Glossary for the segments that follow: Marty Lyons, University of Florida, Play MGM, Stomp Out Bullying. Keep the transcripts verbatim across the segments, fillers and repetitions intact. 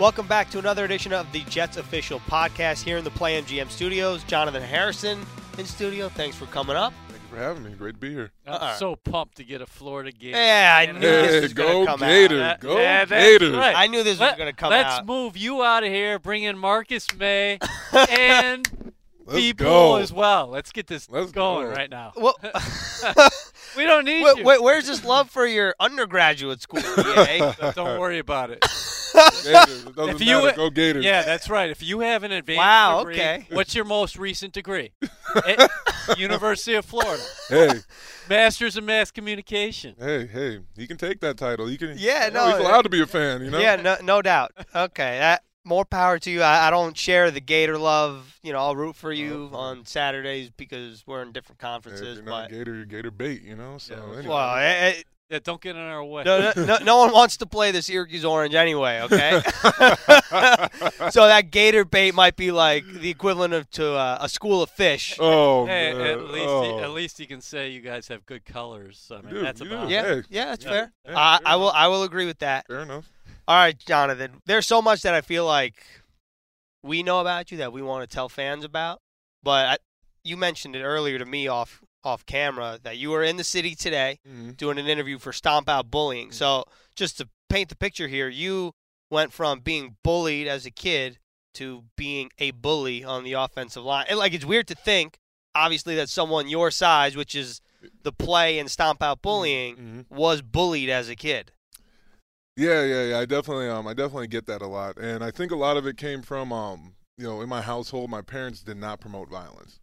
Welcome back to another edition of the Jets Official Podcast here in the Play M G M studios. Jonathan Harrison in studio. Thanks for coming up. Thank you for having me. Great to be here. I'm uh-uh. so pumped to get a Florida Gator. Yeah, I knew hey, this was going to come Gator. out. Go yeah, Gators. Go right. Gators. I knew this Let, was going to come let's out. Let's move you out of here, bring in Marcus May and people go. as well. Let's get this let's going go. right now. Well, we don't need wait, you. Wait, where's this love for your undergraduate school? Yeah, so don't worry about it. Gators. It doesn't if you, matter. Go Gators. Yeah, that's right. If you have an advanced wow, degree, okay. what's your most recent degree? At University of Florida. Hey. Masters of Mass Communication. Hey, hey, he can take that title. He can. Yeah, you know, no. He's allowed to be a fan, you know? Yeah, no, no doubt. Okay, that, more power to you. I, I don't share the Gator love. You know, I'll root for you oh, on Saturdays because we're in different conferences. Hey, you're not but, Gator, you're Gator bait, you know? So yeah, anyway. Well, it, it, Yeah, don't get in our way. No, no, no, no one wants to play the Syracuse Orange anyway, okay? So that Gator bait might be like the equivalent of to uh, a school of fish. Oh, hey, man. At least, oh. He, at least you can say you guys have good colors. I mean, do, that's about it. Yeah, hey. yeah, that's yeah. fair. Yeah, uh, fair I will, I will agree with that. Fair enough. All right, Jonathan. There's so much that I feel like we know about you that we want to tell fans about, but I, you mentioned it earlier to me off. off camera that you were in the city today mm-hmm. doing an interview for Stomp Out Bullying. Mm-hmm. So just to paint the picture here, you went from being bullied as a kid to being a bully on the offensive line. And, like, it's weird to think, obviously, that someone your size, which is the play in Stomp Out Bullying, mm-hmm. was bullied as a kid. Yeah, yeah, yeah. I definitely, um, I definitely get that a lot. And I think a lot of it came from, um, you know, in my household, my parents did not promote violence.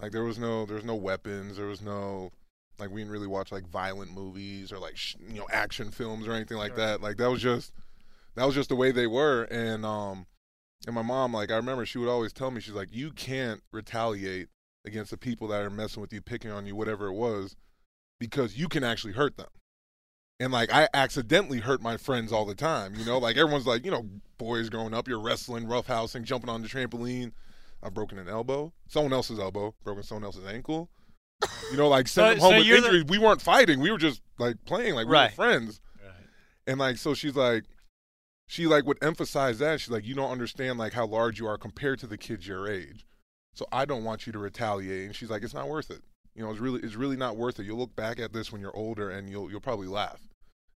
Like, there was no, there was no weapons, there was no, like, we didn't really watch, like, violent movies or, like, sh- you know, action films or anything like that. Like, that was just, that was just the way they were. And, um, and my mom, like, I remember she would always tell me, she's like, you can't retaliate against the people that are messing with you, picking on you, whatever it was, because you can actually hurt them. And, like, I accidentally hurt my friends all the time, you know? Like, everyone's like, you know, boys growing up, you're wrestling, roughhousing, jumping on the trampoline. I've broken an elbow, someone else's elbow, broken someone else's ankle. You know, like, sent so, home so with injuries. The... We weren't fighting. We were just, like, playing. Like, we right. were friends. Right. And, like, so she's, like, she, like, would emphasize that. She's, like, you don't understand, like, how large you are compared to the kids your age. So I don't want you to retaliate. And she's, like, it's not worth it. You know, it's really it's really not worth it. You'll look back at this when you're older, and you'll you'll probably laugh.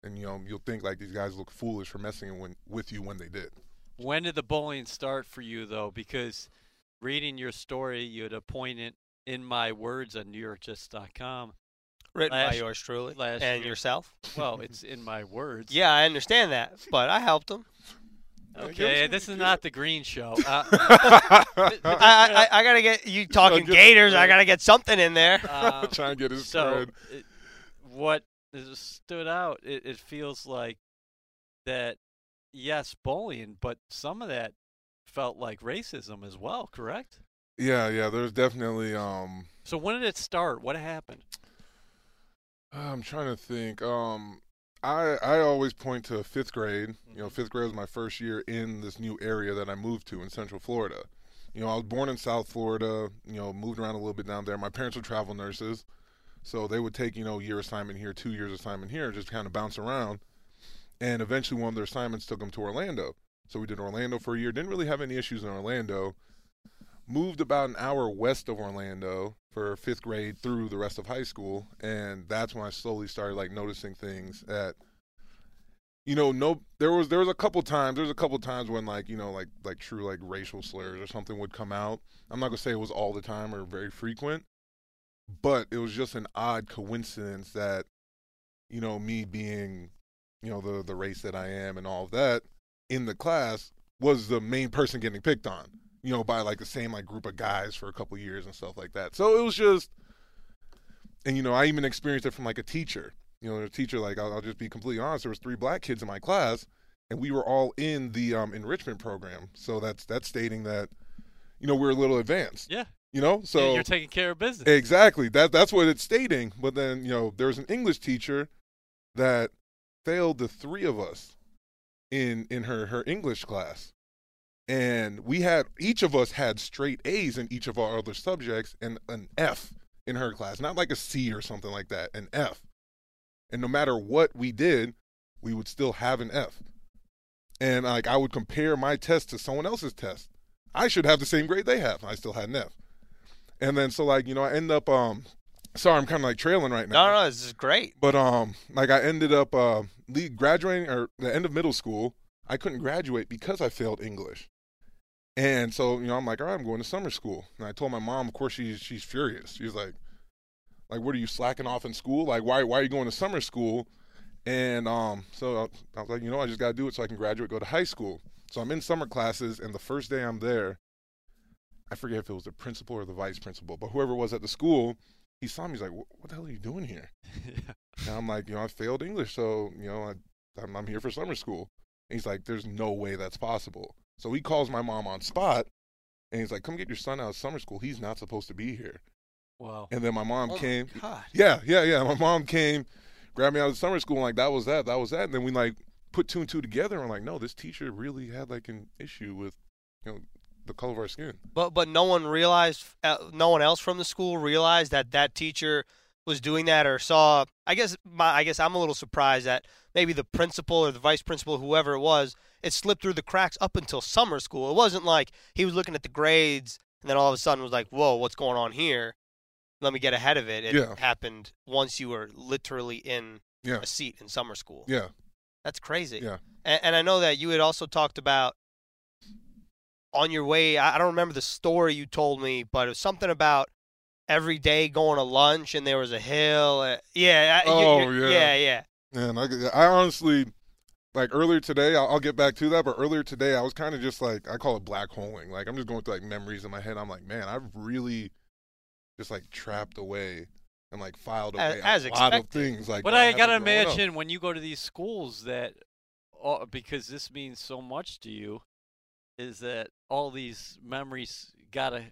And, you know, you'll think, like, these guys look foolish for messing when, with you when they did. When did the bullying start for you, though? Because – reading your story, you had a point in, in my words on New York Jets dot com. Written last, by yours truly. Last and year. yourself. Well, it's in my words. Yeah, I understand that, but I helped him. Okay, this is not the Green Show. Uh, I, I, I got to get you talking no, Gators. I got to get something in there. Um, Trying to get his so it, what stood out, it, it feels like that, yes, bullying, but some of that felt like racism as well, correct? Yeah, yeah, there's definitely... Um, so when did it start? What happened? I'm trying to think. Um, I I always point to fifth grade. Mm-hmm. You know, fifth grade was my first year in this new area that I moved to in Central Florida. You know, I was born in South Florida, you know, moved around a little bit down there. My parents were travel nurses, so they would take, you know, year assignment here, two years assignment here, just kind of bounce around. And eventually one of their assignments took them to Orlando. So we did Orlando for a year. Didn't really have any issues in Orlando. Moved about an hour west of Orlando for fifth grade through the rest of high school. And that's when I slowly started, like, noticing things that, you know, no, there was, there was a couple times, there was a couple times when, like, you know, like, like true, like, racial slurs or something would come out. I'm not going to say it was all the time or very frequent, but it was just an odd coincidence that, you know, me being, you know, the, the race that I am and all of that, in the class was the main person getting picked on, you know, by, like, the same, like, group of guys for a couple of years and stuff like that. So it was just, and, you know, I even experienced it from, like, a teacher, you know, a teacher, like, I'll, I'll just be completely honest. There was three black kids in my class and we were all in the um, enrichment program. So that's, that's stating that, you know, we're a little advanced. Yeah. You know, so yeah, you're taking care of business. Exactly. That that's what it's stating. But then, you know, there was an English teacher that failed the three of us in in her, her English class. And we had, each of us had straight A's in each of our other subjects and an F in her class, not like a C or something like that, an F. And no matter what we did, we would still have an F. And like I would compare my test to someone else's test. I should have the same grade they have. I still had an F. And then so like, you know, I end up um sorry, I'm kind of like trailing right now. No, no, this is great. But um like I ended up uh graduating or the end of middle school. I couldn't graduate because I failed English. And so, you know, I'm like, all right, I'm going to summer school. And I told my mom, of course, she's she's furious. She's like, like, what are you slacking off in school? Like, why why are you going to summer school? And um, so I was like, you know, I just got to do it so I can graduate, go to high school. So I'm in summer classes, and the first day I'm there, I forget if it was the principal or the vice principal, but whoever was at the school, he saw me. He's like, what, what the hell are you doing here? Yeah. And I'm like, you know, I failed English, so, you know, I, I'm, I'm here for summer school. And he's like, there's no way that's possible. So he calls my mom on spot, and he's like, come get your son out of summer school. He's not supposed to be here. Wow. And then my mom oh came. God. Yeah, yeah, yeah. My mom came. Grabbed me out of summer school, and like, that was that, that was that. And then we, like, put two and two together, and I'm like, no, this teacher really had, like, an issue with, you know, the color of our skin. But but no one realized, uh, no one else from the school realized that that teacher was doing that or saw, I guess, my, I guess I'm a little surprised that maybe the principal or the vice principal, whoever it was, it slipped through the cracks up until summer school. It wasn't like he was looking at the grades, and then all of a sudden was like, whoa, what's going on here? Let me get ahead of it. It yeah. happened once you were literally in yeah. a seat in summer school. Yeah. That's crazy. Yeah. And, and I know that you had also talked about on your way, I don't remember the story you told me, but it was something about every day going to lunch and there was a hill. Uh, yeah. I, oh, you, yeah. Yeah, yeah. Man, I, I honestly, like earlier today, I'll, I'll get back to that, but earlier today I was kind of just like, I call it black holing. Like I'm just going through like memories in my head. I'm like, man, I've really just like trapped away and like filed away as, as a lot of things. Like, but I gotta imagine when you go to these schools that, uh, because this means so much to you, is that all these memories gotta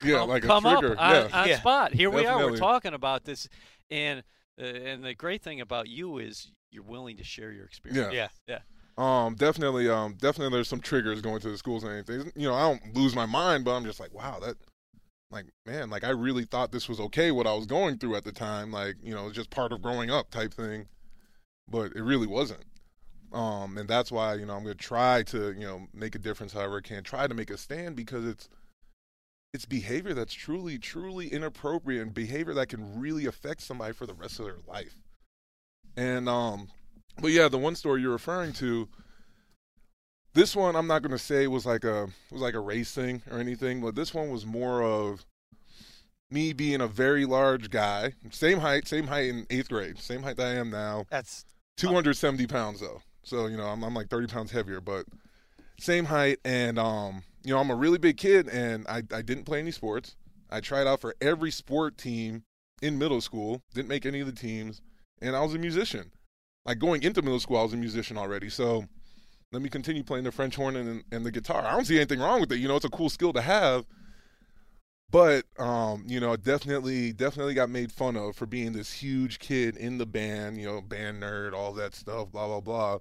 come, yeah, like come up on, yeah. on yeah. spot. Here Definitely. we are, we're talking about this, and uh, and the great thing about you is you're willing to share your experience. Yeah, yeah. yeah. Um, definitely, um, definitely. There's some triggers going to the schools and anything. You know, I don't lose my mind, but I'm just like, wow, that. Like, man, like I really thought this was okay what I was going through at the time. Like, you know, it's just part of growing up type thing. But it really wasn't. Um, and that's why, you know, I'm going to try to, you know, make a difference however I can. Try to make a stand because it's it's behavior that's truly, truly inappropriate and behavior that can really affect somebody for the rest of their life. And, um, but yeah, the one story you're referring to, this one I'm not gonna say was like a was like a race thing or anything, but this one was more of me being a very large guy, same height, same height in eighth grade, same height that I am now. That's two hundred seventy pounds though, so you know I'm I'm like thirty pounds heavier, but same height, and um you know I'm a really big kid, and I I didn't play any sports. I tried out for every sport team in middle school, didn't make any of the teams, and I was a musician. Like going into middle school, I was a musician already, so. Let me continue playing the French horn and, and the guitar. I don't see anything wrong with it. You know, it's a cool skill to have. But, um, you know, definitely, definitely got made fun of for being this huge kid in the band, you know, band nerd, all that stuff, blah, blah, blah.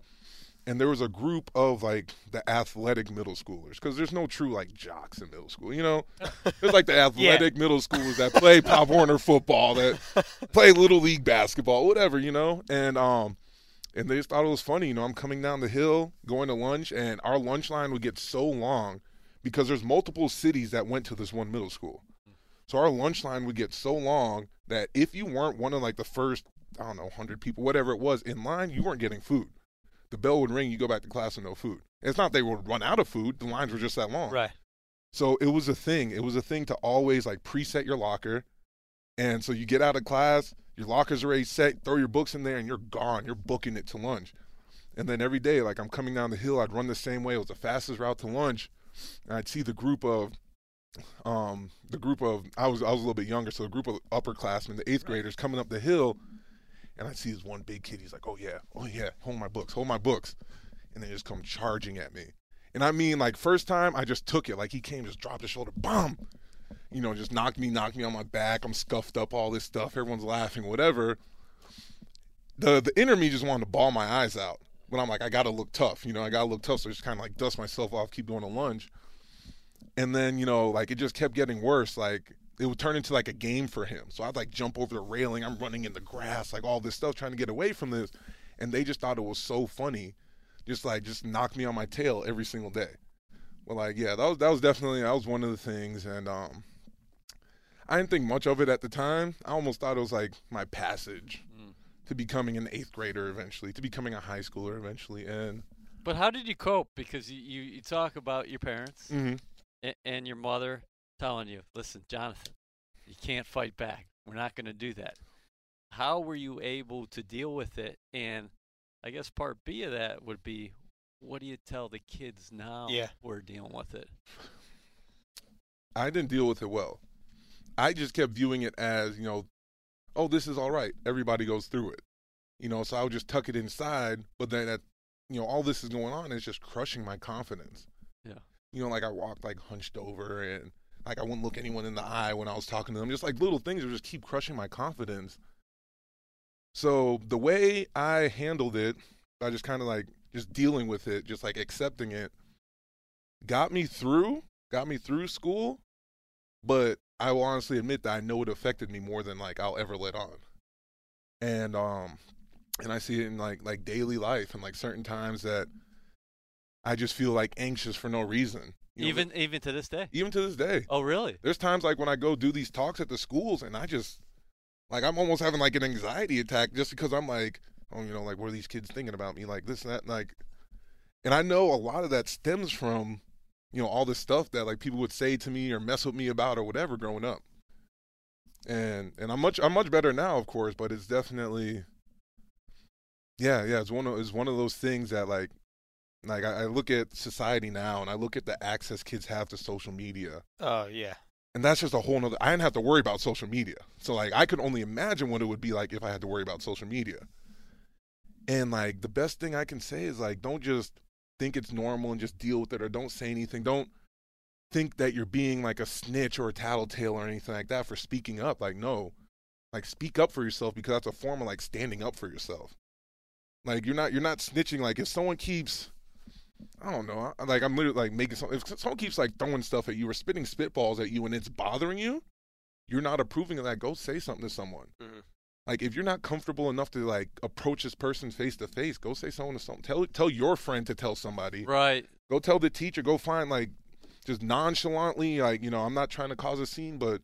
And there was a group of, like, the athletic middle schoolers because there's no true, like, jocks in middle school, you know? There's, like, the athletic yeah. middle schoolers that play Pop Warner football, that play Little League basketball, whatever, you know? And, um, And they just thought it was funny. You know, I'm coming down the hill, going to lunch, and our lunch line would get so long because there's multiple cities that went to this one middle school. So our lunch line would get so long that if you weren't one of, like, the first, I don't know, one hundred people, whatever it was, in line, you weren't getting food. The bell would ring, you go back to class with no food. It's not they would run out of food. The lines were just that long. Right. So it was a thing. It was a thing to always, like, preset your locker. And so you get out of class, your locker's already set, throw your books in there, and you're gone. You're booking it to lunch. And then every day, like, I'm coming down the hill, I'd run the same way. It was the fastest route to lunch. And I'd see the group of, um, the group of, I was I was a little bit younger, so the group of upperclassmen, the eighth graders, coming up the hill. And I'd see this one big kid. He's like, oh, yeah, oh, yeah, hold my books, hold my books. And they just come charging at me. And I mean, like, first time, I just took it. Like, he came, just dropped his shoulder, boom. You know, just knocked me, knocked me on my back. I'm scuffed up, all this stuff. Everyone's laughing, whatever. The the inner me just wanted to ball my eyes out. But I'm like, I got to look tough. You know, I got to look tough. So I just kind of like dust myself off, keep going to lunch. And then, you know, like it just kept getting worse. Like it would turn into like a game for him. So I'd like jump over the railing. I'm running in the grass, like all this stuff, trying to get away from this. And they just thought it was so funny just like just knock me on my tail every single day. But like, yeah, that was that was definitely that was one of the things, and um, I didn't think much of it at the time. I almost thought it was like my passage mm. to becoming an eighth grader eventually, to becoming a high schooler eventually, and. But how did you cope? Because you, you, you talk about your parents mm-hmm. and, and your mother telling you, listen, Jonathan, you can't fight back. We're not going to do that. How were you able to deal with it? And I guess part B of that would be, what do you tell the kids now yeah. who are dealing with it? I didn't deal with it well. I just kept viewing it as, you know, oh, this is all right. Everybody goes through it. You know, so I would just tuck it inside, but then at you know, all this is going on, it's just crushing my confidence. Yeah. You know, like I walked like hunched over and like I wouldn't look anyone in the eye when I was talking to them. Just like little things would just keep crushing my confidence. So the way I handled it, I just kind of like just dealing with it, just like accepting it, got me through, got me through school. But I will honestly admit that I know it affected me more than like I'll ever let on. And, um, And I see it in like like daily life and like certain times that I just feel like anxious for no reason. You know, even like, even to this day? Even to this day. Oh, really? There's times like when I go do these talks at the schools and I just like I'm almost having like an anxiety attack just because I'm like, oh, you know, like what are these kids thinking about me? Like this and that. And like, and I know a lot of that stems from, you know, all this stuff that like people would say to me or mess with me about or whatever growing up. And and I'm much I'm much better now, of course, but it's definitely. Yeah, yeah, it's one of it's one of those things that like, like I, I look at society now and I look at the access kids have to social media. Oh yeah, and that's just a whole nother. I didn't have to worry about social media, so like I could only imagine what it would be like if I had to worry about social media. And like the best thing I can say is like, don't just think it's normal and just deal with it, or don't say anything. Don't think that you're being like a snitch or a tattletale or anything like that for speaking up. Like no, like speak up for yourself because that's a form of like standing up for yourself. Like you're not you're not snitching. Like if someone keeps, I don't know. Like I'm literally like making something. If someone keeps like throwing stuff at you or spitting spitballs at you and it's bothering you, you're not approving of that. Go say something to someone. Mm-hmm. Like if you're not comfortable enough to like approach this person face to face, go say someone to something. Tell tell your friend to tell somebody. Right. Go tell the teacher. Go find like just nonchalantly like you know I'm not trying to cause a scene, but.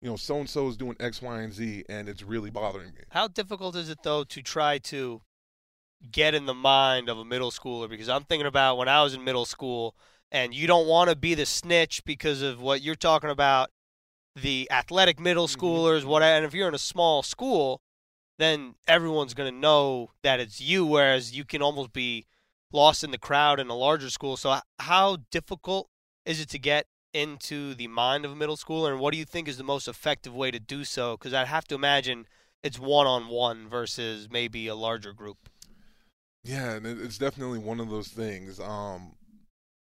You know, so and so is doing X, Y, and Z, and it's really bothering me. How difficult is it though to try to get in the mind of a middle schooler? Because I'm thinking about when I was in middle school, and you don't want to be the snitch because of what you're talking about, the athletic middle schoolers, mm-hmm. what, and if you're in a small school, then everyone's going to know that it's you, whereas you can almost be lost in the crowd in a larger school. So how difficult is it to get into the mind of a middle schooler, and what do you think is the most effective way to do so? Because I'd have to imagine it's one-on-one versus maybe a larger group. Yeah, and it's definitely one of those things. Um,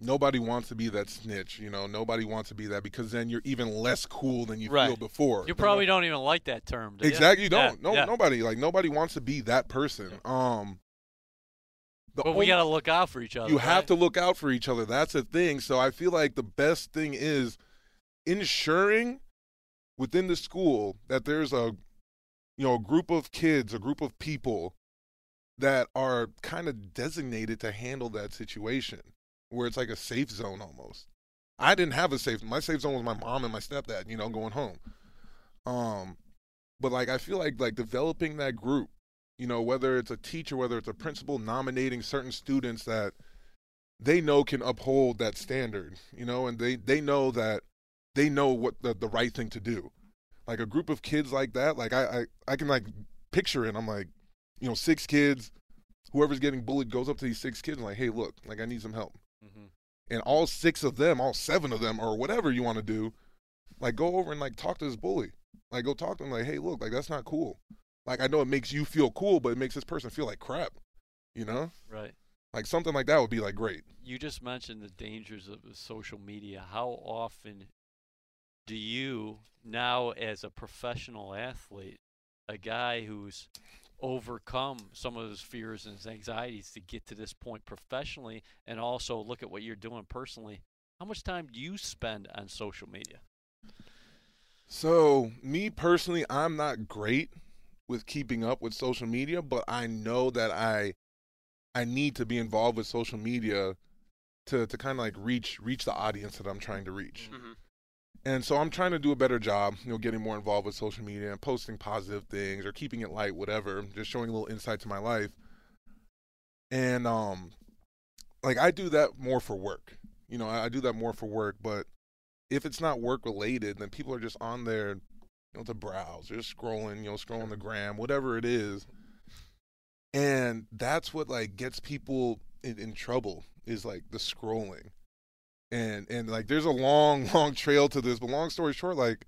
nobody wants to be that snitch, you know. Nobody wants to be that because then you're even less cool than you right. feel before. You probably you know? don't even like that term. Do exactly, you, you don't. Yeah, no, yeah. nobody like nobody wants to be that person. Um, but only, we gotta look out for each other. You right? have to look out for each other. That's the thing. So I feel like the best thing is ensuring within the school that there's a, you know, a group of kids, a group of people. That are kind of designated to handle that situation where it's like a safe zone almost. I didn't have a safe, my safe zone was my mom and my stepdad, you know, going home. Um, but like, I feel like, like developing that group, you know, whether it's a teacher, whether it's a principal, nominating certain students that they know can uphold that standard, you know, and they, they know that they know what the, the right thing to do. Like a group of kids like that, like I, I, I can like picture it. I'm like, you know, six kids, whoever's getting bullied goes up to these six kids and like, hey, look, like I need some help. Mm-hmm. And all six of them, all seven of them, or whatever you want to do, like go over and like talk to this bully. Like go talk to him like, hey, look, like that's not cool. Like I know it makes you feel cool, but it makes this person feel like crap, you know? Right. Like something like that would be like great. You just mentioned the dangers of social media. How often do you now as a professional athlete, a guy who's overcome some of those fears and anxieties to get to this point professionally and also look at what you're doing personally. How much time do you spend on social media? So me personally, I'm not great with keeping up with social media, but I know that I I need to be involved with social media to to kind of like reach reach the audience that I'm trying to reach. Mm-hmm. And so I'm trying to do a better job, you know, getting more involved with social media and posting positive things or keeping it light, whatever, just showing a little insight to my life. And um, like I do that more for work. You know, I, I do that more for work, but if it's not work related, then people are just on there, you know, to browse, they're just scrolling, you know, scrolling the gram, whatever it is. And that's what like gets people in, in trouble is like the scrolling. And, and like, there's a long, long trail to this, but long story short, like,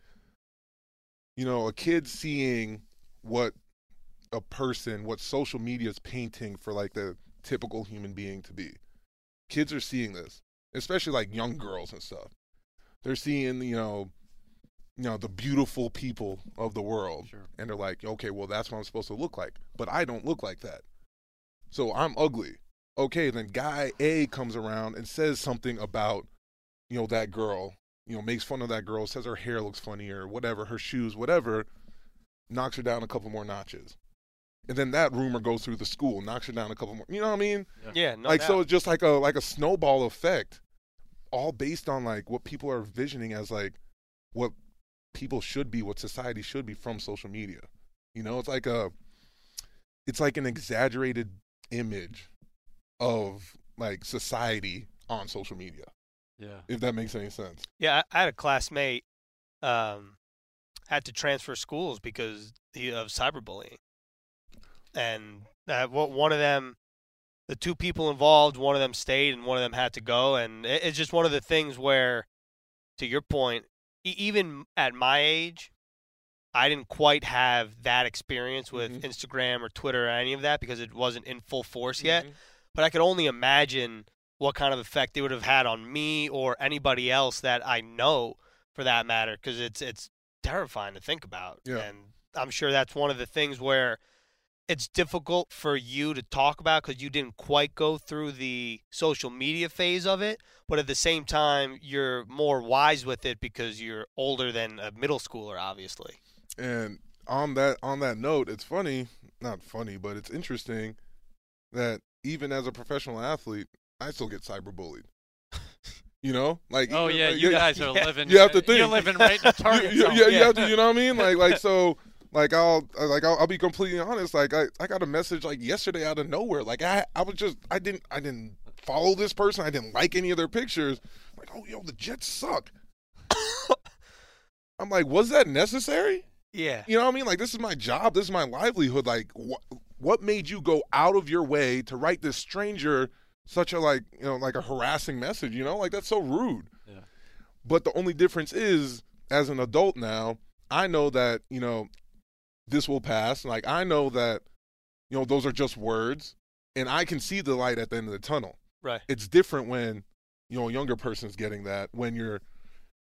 you know, a kid seeing what a person, what social media is painting for like the typical human being to be. Kids are seeing this, especially like young girls and stuff. They're seeing, you know, you know, the beautiful people of the world. Sure. And they're like, okay, well, that's what I'm supposed to look like, but I don't look like that. So I'm ugly. Okay, then guy A comes around and says something about, you know, that girl, you know, makes fun of that girl, says her hair looks funny or whatever, her shoes, whatever, knocks her down a couple more notches. And then that rumor goes through the school, knocks her down a couple more, you know what I mean? Yeah, yeah no like, doubt. So it's just like a, like a snowball effect, all based on like what people are envisioning as like what people should be, what society should be from social media. You know, it's like a, it's like an exaggerated image of like society on social media. Yeah. If that makes any sense. Yeah. I had a classmate, um, had to transfer schools because of cyberbullying. And uh, one of them, the two people involved, one of them stayed and one of them had to go. And it's just one of the things where, to your point, even at my age, I didn't quite have that experience with mm-hmm. Instagram or Twitter or any of that because it wasn't in full force mm-hmm. yet. But I could only imagine what kind of effect it would have had on me or anybody else that I know, for that matter, because it's it's terrifying to think about. Yeah. And I'm sure that's one of the things where it's difficult for you to talk about because you didn't quite go through the social media phase of it. But at the same time, you're more wise with it because you're older than a middle schooler, obviously. And on that on that note, it's funny, not funny, but it's interesting that even as a professional athlete, I still get cyberbullied. You know, like oh yeah, like, you guys are yeah, living. You have to think you're living right in the target you, zone. You, yeah, yeah, you have to. You know what I mean? Like, like so, like I'll, like I'll, I'll be completely honest. Like I, I got a message like yesterday out of nowhere. Like I, I was just, I didn't, I didn't follow this person. I didn't like any of their pictures. I'm like, oh yo, the Jets suck. I'm like, was that necessary? Yeah. You know what I mean? Like this is my job. This is my livelihood. Like what? What made you go out of your way to write this stranger such a like, you know, like a harassing message, you know? Like that's so rude. Yeah. But the only difference is as an adult now, I know that, you know, this will pass. Like I know that, you know, those are just words and I can see the light at the end of the tunnel. Right. It's different when, you know, a younger person's getting that when you're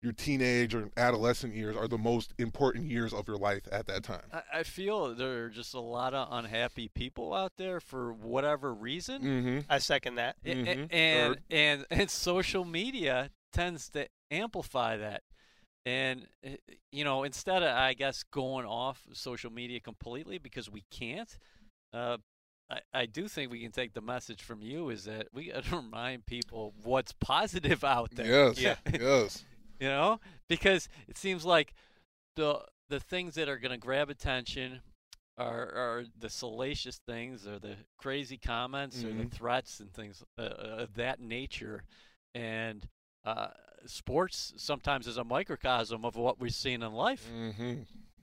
your teenage or adolescent years are the most important years of your life at that time. I feel there are just a lot of unhappy people out there for whatever reason. Mm-hmm. I second that. Mm-hmm. And, and, and and social media tends to amplify that. And, you know, instead of, I guess, going off social media completely because we can't, uh, I, I do think we can take the message from you is that we got to remind people what's positive out there. Yes, yeah. yes. You know, because it seems like the the things that are going to grab attention are, are the salacious things or the crazy comments mm-hmm. or the threats and things uh, of that nature. And uh, sports sometimes is a microcosm of what we've seen in life. Mm-hmm.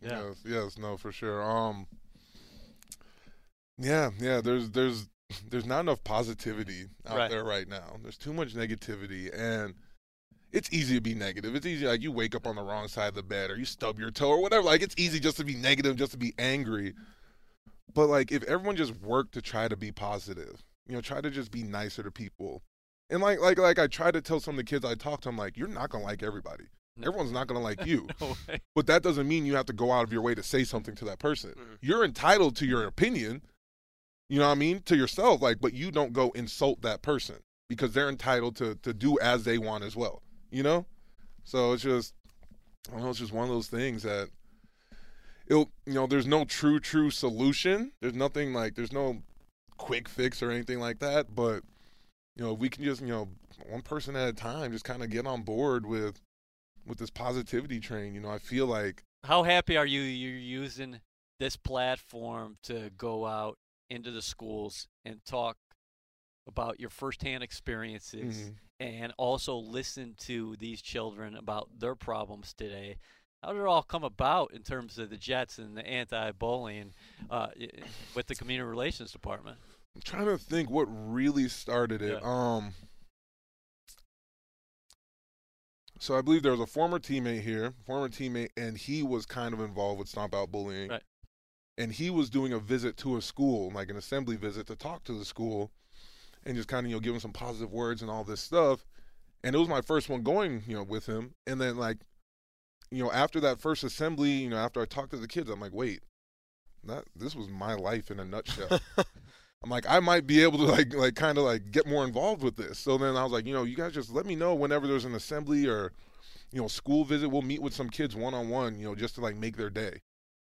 Yeah. Yes, yes, no, for sure. Um, yeah, yeah, there's, there's, there's not enough positivity out right. there right now. There's too much negativity and – it's easy to be negative. It's easy, like, you wake up on the wrong side of the bed or you stub your toe or whatever. Like, it's easy just to be negative, just to be angry. But, like, if everyone just worked to try to be positive, you know, try to just be nicer to people. And, like, like, like I try to tell some of the kids I talk to, I'm like, you're not going to like everybody. No. Everyone's not going to like you. No way. But that doesn't mean you have to go out of your way to say something to that person. Mm-hmm. You're entitled to your opinion, you know what I mean, to yourself. Like, but you don't go insult that person because they're entitled to, to do as they want as well. You know, so it's just, I don't know, it's just one of those things that, it'll, you know, there's no true, true solution. There's nothing like, there's no quick fix or anything like that, but, you know, if we can just, you know, one person at a time, just kind of get on board with with this positivity train, you know, I feel like. How happy are you you're using this platform to go out into the schools and talk about your firsthand experiences, mm-hmm. and also listen to these children about their problems today? How did it all come about in terms of the Jets and the anti-bullying uh, with the Community Relations Department? I'm trying to think what really started it. Yeah. Um, so I believe there was a former teammate here, former teammate, and he was kind of involved with Stomp Out Bullying. Right. And he was doing a visit to a school, like an assembly visit, to talk to the school and just kind of, you know, give him some positive words and all this stuff. And it was my first one going, you know, with him. And then, like, you know, after that first assembly, you know, after I talked to the kids, I'm like, wait, that this was my life in a nutshell. I'm like, I might be able to, like, like kind of, like, get more involved with this. So then I was like, you know, you guys just let me know whenever there's an assembly or, you know, school visit. We'll meet with some kids one-on-one, you know, just to, like, make their day.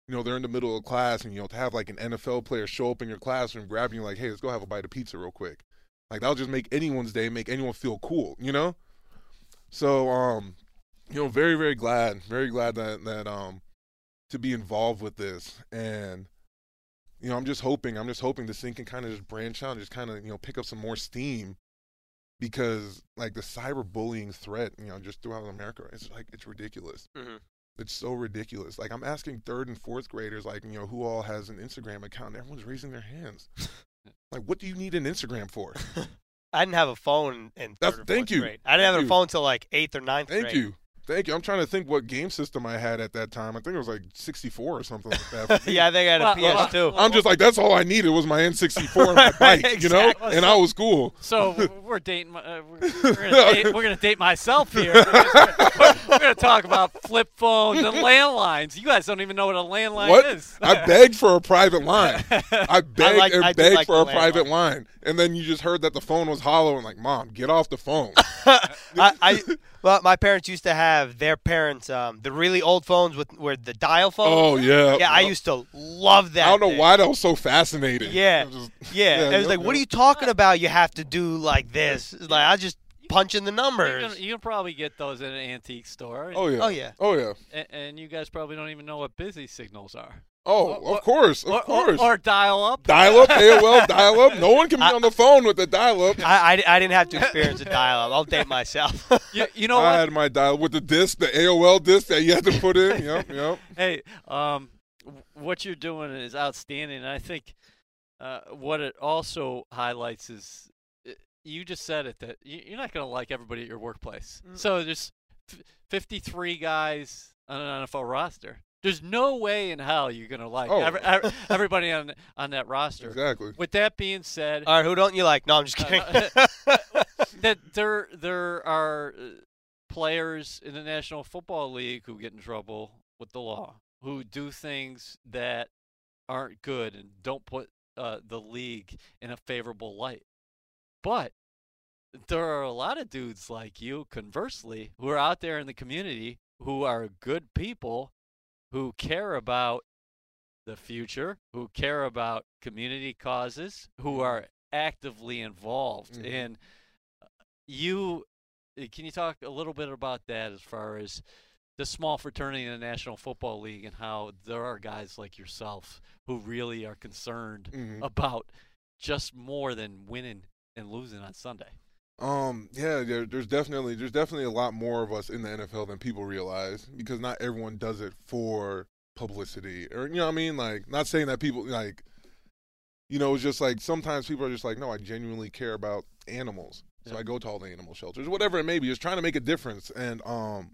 You know, they're in the middle of class, and, you know, to have, like, an N F L player show up in your classroom, grabbing you, like, hey, let's go have a bite of pizza real quick. Like, that'll just make anyone's day, make anyone feel cool, you know? So, um... you know, very, very glad, very glad that, that um to be involved with this. And, you know, I'm just hoping, I'm just hoping this thing can kind of just branch out and just kind of, you know, pick up some more steam, because, like, the cyberbullying threat, you know, just throughout America, it's like, it's ridiculous. Mm-hmm. It's so ridiculous. Like, I'm asking third and fourth graders, like, you know, who all has an Instagram account, and everyone's raising their hands. Like, what do you need an Instagram for? I didn't have a phone in third or fourth grade. I didn't have a phone until, like, eighth or ninth grade. Thank you. Thank you. I'm trying to think what game system I had at that time. I think it was like sixty-four or something like that. Yeah, I think I had a well, P S two. Well, I'm well, just like, that's all I needed was my N sixty-four and my bike, exactly. You know? Well, and so, I was cool. So we're dating uh, – we're, we're going to date myself here. We're going to talk about flip phones and landlines. You guys don't even know what a landline what? is. I begged for a private line. I begged I like, and I begged like for a private line. line. And then you just heard that the phone was hollow and like, Mom, get off the phone. I, I well, my parents used to have their parents um, the really old phones with where the dial phone. Oh yeah, yeah. Well, I used to love that. I don't know thing. why that was so fascinating. Yeah, just, yeah. yeah. It was like, what are you talking about? You have to do like this. Like I just punch in the numbers. You can probably get those at an antique store. Oh yeah. Oh yeah. Oh yeah. And, and you guys probably don't even know what busy signals are. Oh, or, of course, of or, course. Or, or dial-up. Dial-up, A O L, dial-up. No one can be I, on the phone with a dial-up. I, I, I didn't have to experience a dial-up. I'll date myself. you, you know I what? I had my dial-up with the disc, the A O L disc that you had to put in. Yep, yep. Hey, um, what you're doing is outstanding. And I think uh, what it also highlights is you just said it, that you're not going to like everybody at your workplace. Mm. So there's fifty-three guys on an N F L roster. There's no way in hell you're going to like oh. every, every, everybody on on that roster. Exactly. With that being said. All right, who don't you like? No, I'm just kidding. Uh, that there, there are players in the National Football League who get in trouble with the law, who do things that aren't good and don't put uh, the league in a favorable light. But there are a lot of dudes like you, conversely, who are out there in the community who are good people, who care about the future, who care about community causes, who are actively involved. Mm-hmm. And you, can you talk a little bit about that as far as the small fraternity in the National Football League and how there are guys like yourself who really are concerned mm-hmm. about just more than winning and losing on Sunday? Um, yeah, there, there's definitely there's definitely a lot more of us in the N F L than people realize, because not everyone does it for publicity, or, you know what I mean? Like, not saying that people, like, you know, it's just like sometimes people are just like, no, I genuinely care about animals. So yeah. I go to all the animal shelters, whatever it may be, just trying to make a difference. And, um,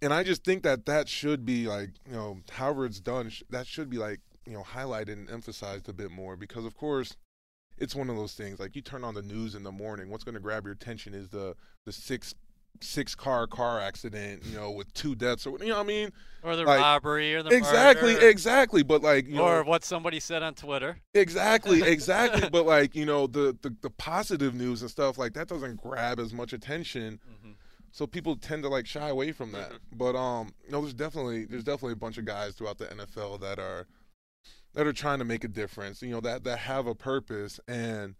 and I just think that that should be like, you know, however it's done, that should be like, you know, highlighted and emphasized a bit more, because of course, it's one of those things, like, you turn on the news in the morning, what's going to grab your attention is the the six six car car accident, you know, with two deaths, or, you know what I mean? Or the, like, robbery, or the exactly, murder. Exactly, but, like, you or know, what somebody said on Twitter. Exactly, exactly, but, like, you know, the, the, the positive news and stuff, like, that doesn't grab as much attention, mm-hmm. so people tend to, like, shy away from that. Mm-hmm. But, um, you know, there's definitely, there's definitely a bunch of guys throughout the N F L that are, that are trying to make a difference, you know, that that have a purpose. And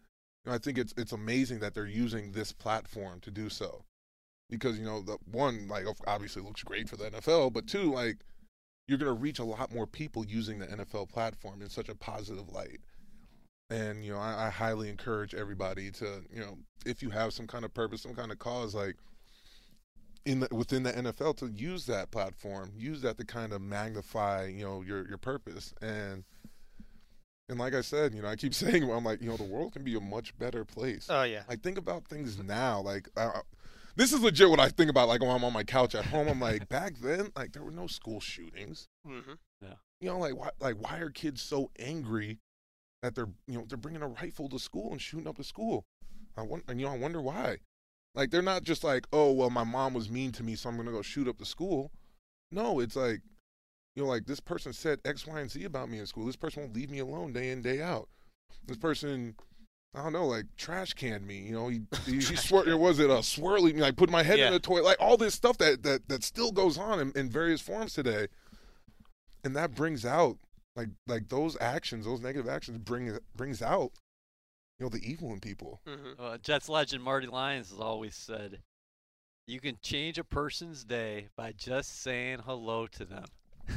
you know, I think it's it's amazing that they're using this platform to do so, because, you know, the one, like, obviously looks great for the N F L, but two, like, you're going to reach a lot more people using the N F L platform in such a positive light. And, you know, I, I highly encourage everybody to, you know, if you have some kind of purpose, some kind of cause, like, in the, within the N F L, to use that platform, use that to kind of magnify, you know, your, your purpose. And, and like I said, you know, I keep saying, well, I'm like, you know, the world can be a much better place. Oh, yeah. Like, think about things now. Like, I, I, this is legit what I think about, like, when I'm on my couch at home. I'm like, back then, like, there were no school shootings. Mm-hmm. Yeah. You know, like, why, like, why are kids so angry that they're, you know, they're bringing a rifle to school and shooting up the school? I wonder, and, you know, I wonder why. Like, they're not just like, oh, well, my mom was mean to me, so I'm going to go shoot up the school. No, it's like, you know, like, this person said X, Y, and Z about me in school. This person won't leave me alone day in, day out. This person, I don't know, like, trash canned me. You know, he, he, he swir- or was it a swirly me, like, put my head yeah. in the toilet. Like, all this stuff that, that, that still goes on in, in various forms today. And that brings out, like, like those actions, those negative actions bring brings out, you know, the evil in people. Mm-hmm. uh, Jets legend Marty Lyons has always said, you can change a person's day by just saying hello to them.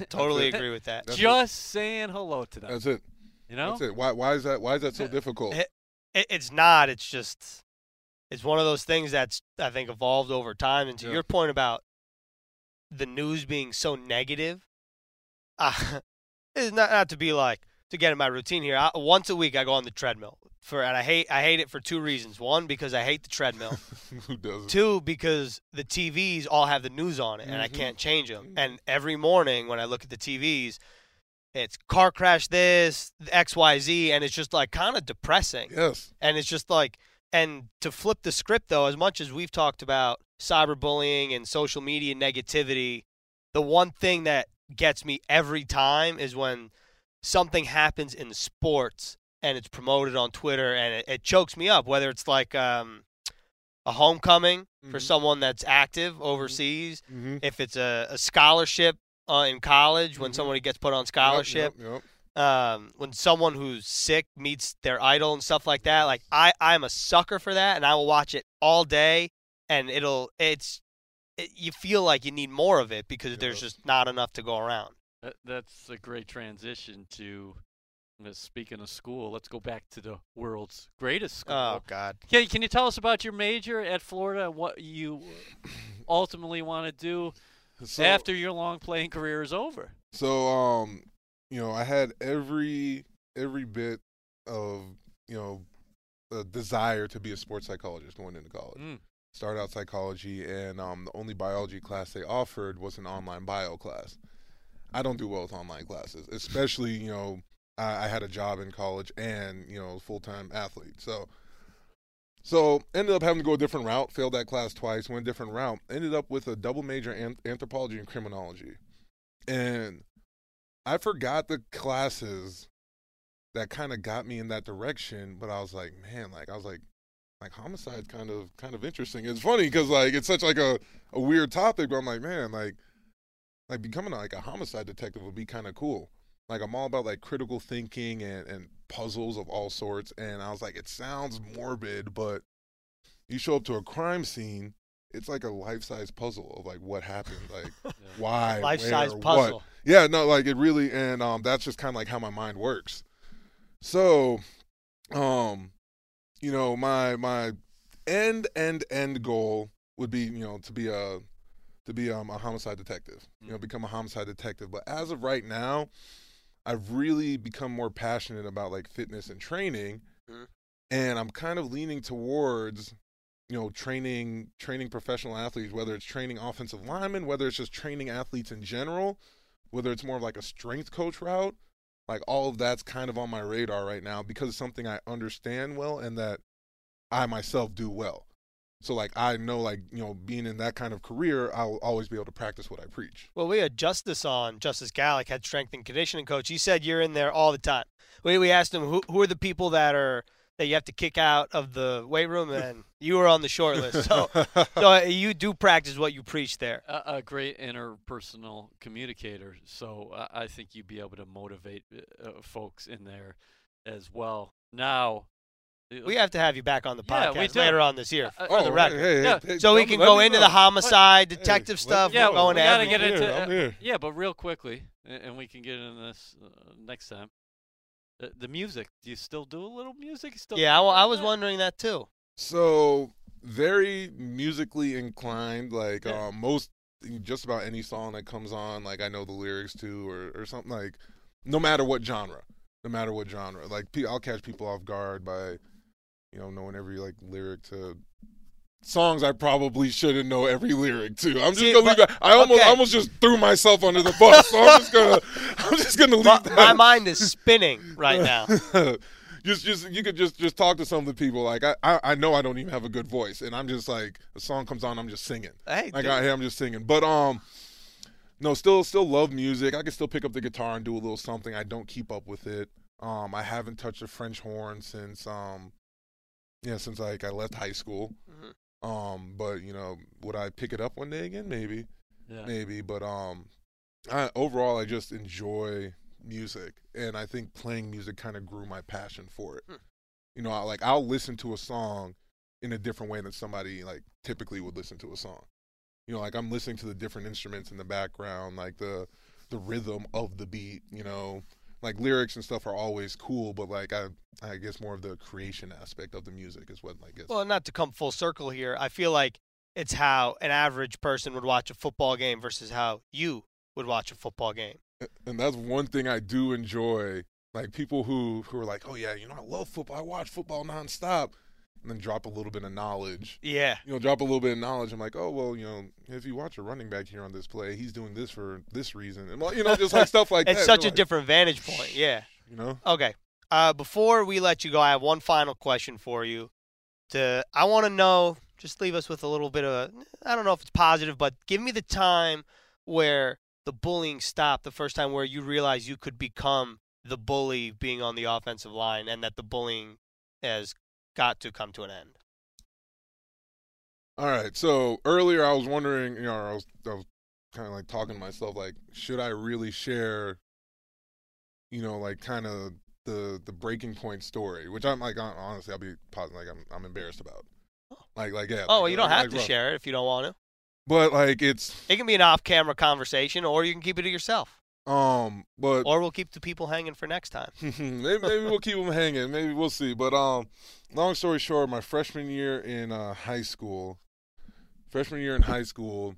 Totally agree with that. That's just it. Saying hello to them. That's it. You know? That's it. Why, why is that, why is that so difficult? It, it, it's not. It's just, it's one of those things that's, I think, evolved over time. And to yeah. your point about the news being so negative, uh, it's not, not to be like, to get in my routine here, I, once a week I go on the treadmill. For and I hate I hate it for two reasons. One, because I hate the treadmill. Who doesn't? Two, because the T Vs all have the news on it, and mm-hmm. I can't change them. And every morning when I look at the T Vs, it's car crash this, X Y Z, and it's just like kind of depressing. Yes. And it's just like, and to flip the script though, as much as we've talked about cyberbullying and social media negativity, the one thing that gets me every time is when something happens in sports and it's promoted on Twitter, and it, it chokes me up, whether it's like um, a homecoming mm-hmm. for someone that's active overseas, mm-hmm. if it's a, a scholarship uh, in college, when mm-hmm. somebody gets put on scholarship, yep, yep, yep. Um, when someone who's sick meets their idol and stuff like that. Like, I, I'm a sucker for that, and I will watch it all day, and it'll it's it, you feel like you need more of it because yep. there's just not enough to go around. That, that's a great transition to... Speaking of school, let's go back to the world's greatest school. Oh, God. Can, can you tell us about your major at Florida and what you ultimately want to do so, after your long playing career is over? So, um, you know, I had every every bit of, you know, a desire to be a sports psychologist going into college. Mm. Started out psychology, and um, the only biology class they offered was an online bio class. I don't do well with online classes, especially, you know, I had a job in college and, you know, full-time athlete. So, so ended up having to go a different route, failed that class twice, went a different route, ended up with a double major in anthropology and criminology. And I forgot the classes that kind of got me in that direction, but I was like, man, like, I was like, like homicide's kind of, kind of interesting. It's funny because, like, it's such, like, a, a weird topic, but I'm like, man, like, like becoming, a, like, a homicide detective would be kind of cool. Like, I'm all about, like, critical thinking and, and puzzles of all sorts. And I was like, it sounds morbid, but you show up to a crime scene, it's like a life-size puzzle of, like, what happened, like, yeah. why, life-size puzzle. What. Yeah, no, like, it really, and um, that's just kind of, like, how my mind works. So, um, you know, my my end, end, end goal would be, you know, to be a, to be um, a homicide detective, mm-hmm. you know, become a homicide detective. But as of right now, I've really become more passionate about, like, fitness and training, mm-hmm. and I'm kind of leaning towards, you know, training training professional athletes, whether it's training offensive linemen, whether it's just training athletes in general, whether it's more of, like, a strength coach route. Like, all of that's kind of on my radar right now because it's something I understand well and that I myself do well. So, like, I know, like, you know, being in that kind of career, I'll always be able to practice what I preach. Well, we had Justice on, Justice Gallick, head strength and conditioning coach. He said you're in there all the time. We we asked him, who, who are the people that are that you have to kick out of the weight room, and you were on the short list. So, so you do practice what you preach there. A, a great interpersonal communicator. So uh, I think you'd be able to motivate uh, folks in there as well. Now, we have to have you back on the podcast yeah, later on this year uh, for oh, the record. Hey, hey, yeah. hey, so we can go into the homicide, what? detective hey, stuff. Yeah, going we gotta get I'm into here, uh, here. Yeah, but real quickly, and we can get into this uh, next time. Uh, the music. Do you still do a little music? You still yeah, I, I was wondering that too. So very musically inclined. Like yeah. uh, most, just about any song that comes on, like I know the lyrics to, or or something like. No matter what genre, no matter what genre, like I'll catch people off guard by. You know, knowing every, like, lyric to songs I probably shouldn't know every lyric to. I'm just going to leave that. I almost, okay. almost just threw myself under the bus, so I'm just going to I'm just gonna leave my, that. My mind is spinning right now. just, just You could just, just talk to some of the people. Like, I, I, I know I don't even have a good voice, and I'm just, like, a song comes on, I'm just singing. Hey, like, I, I'm just singing. But, um, no, still still love music. I can still pick up the guitar and do a little something. I don't keep up with it. Um, I haven't touched a French horn since, um, Yeah, since like I left high school, mm-hmm. um, but you know, would I pick it up one day again? Maybe, yeah. maybe. But um, I, overall, I just enjoy music, and I think playing music kind of grew my passion for it. Mm. You know, I, like I'll listen to a song in a different way than somebody like typically would listen to a song. You know, like I'm listening to the different instruments in the background, like the the rhythm of the beat. You know. Like, lyrics and stuff are always cool, but, like, I I guess more of the creation aspect of the music is what, I guess. Well, not to come full circle here, I feel like it's how an average person would watch a football game versus how you would watch a football game. And that's one thing I do enjoy. Like, people who, who are like, oh, yeah, you know, I love football. I watch football nonstop. And then drop a little bit of knowledge. Yeah. You know, drop a little bit of knowledge. I'm like, oh, well, you know, if you watch a running back here on this play, he's doing this for this reason. And, you know, just like stuff like it's that. It's such You're a like, different vantage point, yeah. You know? Okay. Uh, before we let you go, I have one final question for you. To I want to know, just leave us with a little bit of, a, I don't know if it's positive, but give me the time where the bullying stopped, the first time where you realized you could become the bully being on the offensive line and that the bullying has got to come to an end. All right. So earlier I was wondering, you know, I was, I was kind of like talking to myself, like, should I really share, you know, like kind of the the breaking point story, which I'm like, honestly, I'll be positive, like I'm I'm embarrassed about. Like, like yeah. Oh, like, you don't like, have like, to rough. share it if you don't want to. But like it's. It can be an off-camera conversation, or you can keep it to yourself. Um, but or we'll keep the people hanging for next time. maybe, maybe we'll keep them hanging. Maybe we'll see. But um, long story short, my freshman year in uh, high school, freshman year in high school,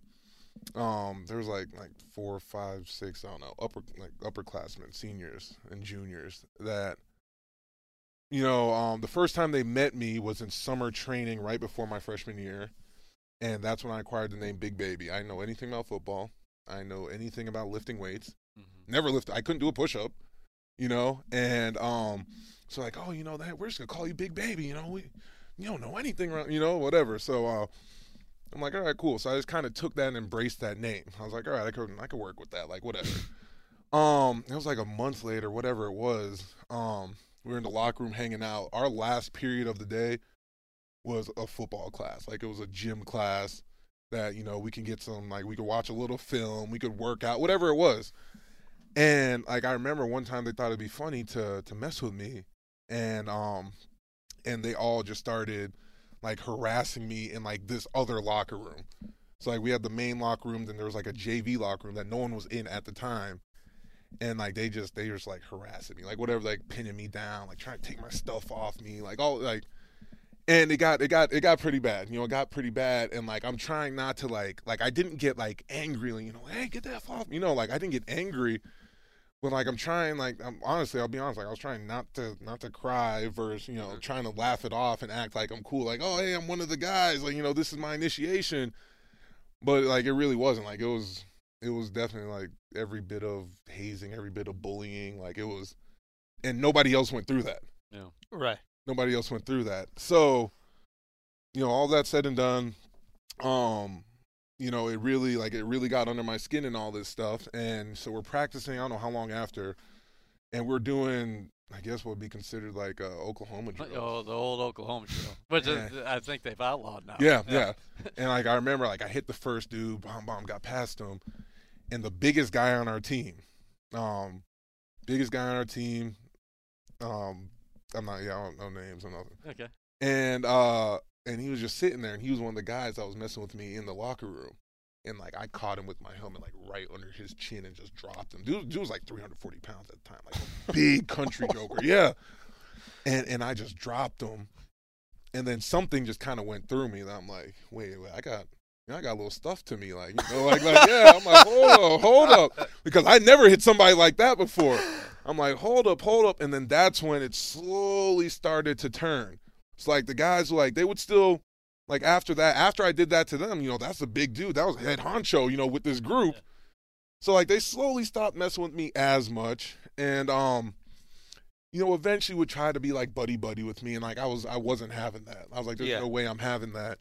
um, there was like like four, five, six, I don't know, upper like upperclassmen, seniors and juniors that, you know, um, the first time they met me was in summer training right before my freshman year, and that's when I acquired the name Big Baby. I didn't know anything about football. I didn't know anything about lifting weights. Mm-hmm. Never lifted. I couldn't do a push-up, you know? And um, so, like, oh, you know, that we're just going to call you Big Baby, you know? We, you don't know anything, you know, whatever. So uh, I'm like, all right, cool. So I just kind of took that and embraced that name. I was like, all right, I could, I could work with that, like, whatever. um, It was like a month later, whatever it was. Um, we were in the locker room hanging out. Our last period of the day was a football class. Like, it was a gym class that, you know, we can get some, like, we could watch a little film. We could work out, whatever it was. And, like, I remember one time they thought it'd be funny to to mess with me. And um, and they all just started, like, harassing me in, like, this other locker room. So, like, we had the main locker room. Then there was, like, a J V locker room that no one was in at the time. And, like, they just, they just, like, harassing me. Like, whatever, like, pinning me down. Like, trying to take my stuff off me. Like, all, like. And it got, it got, it got pretty bad. You know, it got pretty bad. And, like, I'm trying not to, like, like, I didn't get, like, angry. Like, you know, hey, get that off. You know, like, I didn't get angry. But, like, I'm trying, like, I'm, honestly, I'll be honest, like, I was trying not to not to cry versus, you know, mm-hmm. trying to laugh it off and act like I'm cool. Like, oh, hey, I'm one of the guys. Like, you know, this is my initiation. But, like, it really wasn't. Like, it was it was definitely, like, every bit of hazing, every bit of bullying. Like, it was – and nobody else went through that. Yeah. Right. Nobody else went through that. So, you know, all that said and done, um – you know, it really, like, it really got under my skin and all this stuff. And so we're practicing, I don't know how long after, and we're doing I guess what would be considered like uh, Oklahoma drill. Oh, the old Oklahoma drill, which is, I think they've outlawed now. Yeah, yeah. yeah. And like I remember, like I hit the first dude, bomb, bomb, got past him, and the biggest guy on our team, um, biggest guy on our team, um, I'm not, yeah, I don't know names or nothing. Okay. And uh, and he was just sitting there, and he was one of the guys that was messing with me in the locker room, and like I caught him with my helmet, like right under his chin, and just dropped him. Dude, dude was like three hundred forty pounds at the time, like a big country joker, yeah. And and I just dropped him, and then something just kind of went through me, and I'm like, wait, wait, I got, you know, I got a little stuff to me, like, you know, like, like yeah. I'm like, hold up, hold up, because I never hit somebody like that before. I'm like, hold up, hold up, and then that's when it slowly started to turn. It's like the guys were like, they would still, like after that, after I did that to them, you know, that's a big dude. That was head honcho, you know, with this group. Yeah. So like they slowly stopped messing with me as much. And, um, you know, eventually would try to be like buddy buddy with me. And like, I was, I wasn't having that. I was like, there's yeah. no way I'm having that.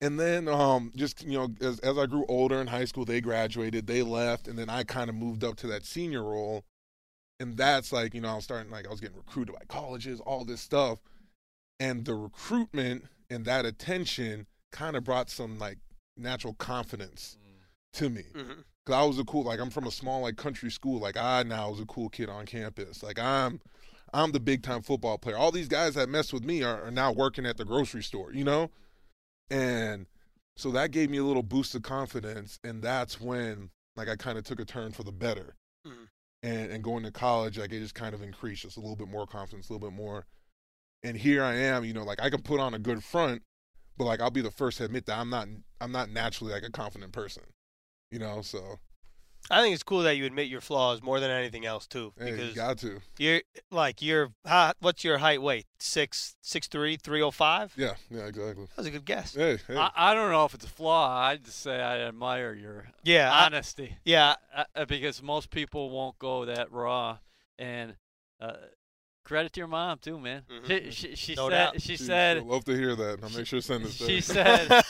And then, um, just, you know, as, as I grew older in high school, they graduated, they left. And then I kind of moved up to that senior role. And that's like, you know, I was starting, like I was getting recruited by colleges, all this stuff. And the recruitment and that attention kind of brought some, like, natural confidence mm. to me. Mm-hmm. Because I was a cool, like, I'm from a small, like, country school. Like, I now was a cool kid on campus. Like, I'm I'm the big-time football player. All these guys that mess with me are, are now working at the grocery store, you know? And so that gave me a little boost of confidence, and that's when, like, I kind of took a turn for the better. Mm. And, and going to college, like, it just kind of increased just a little bit more confidence, a little bit more. And here I am, you know, like I can put on a good front, but like I'll be the first to admit that I'm not, I'm not naturally like a confident person, you know. So, I think it's cool that you admit your flaws more than anything else too. Because hey, you got to. You're like you're. What's your height? Weight? Six, six three, three oh five. Yeah, yeah, exactly. That was a good guess. Hey, hey. I, I don't know if it's a flaw. I just say I admire your yeah honesty. I, yeah, I, because most people won't go that raw and. Uh, Credit to your mom too, man. Mm-hmm. She she, she no said doubt. she Jeez, said. I'd love to hear that. I'll make sure to send this. She said,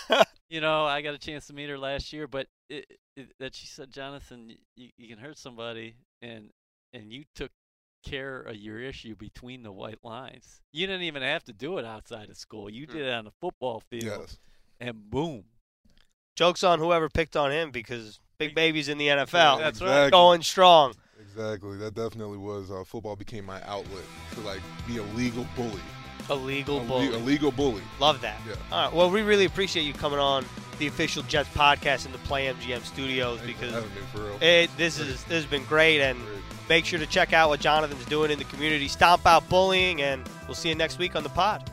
you know, I got a chance to meet her last year, but it, it, that she said, Jonathan, you, you can hurt somebody, and and you took care of your issue between the white lines. You didn't even have to do it outside of school. You did it on the football field, yes. and boom. Joke's on whoever picked on him because Big Baby's in the N F L. That's exactly. right, going strong. Exactly. That definitely was uh, – football became my outlet to, like, be a legal bully. A legal a, bully. A legal bully. Love that. Yeah. All right. Well, we really appreciate you coming on the official Jets podcast in the Play M G M studios. Thanks because for me, for real. It, this, is, this has been great. And great. Make sure to check out what Jonathan's doing in the community. Stomp Out Bullying, and we'll see you next week on the pod.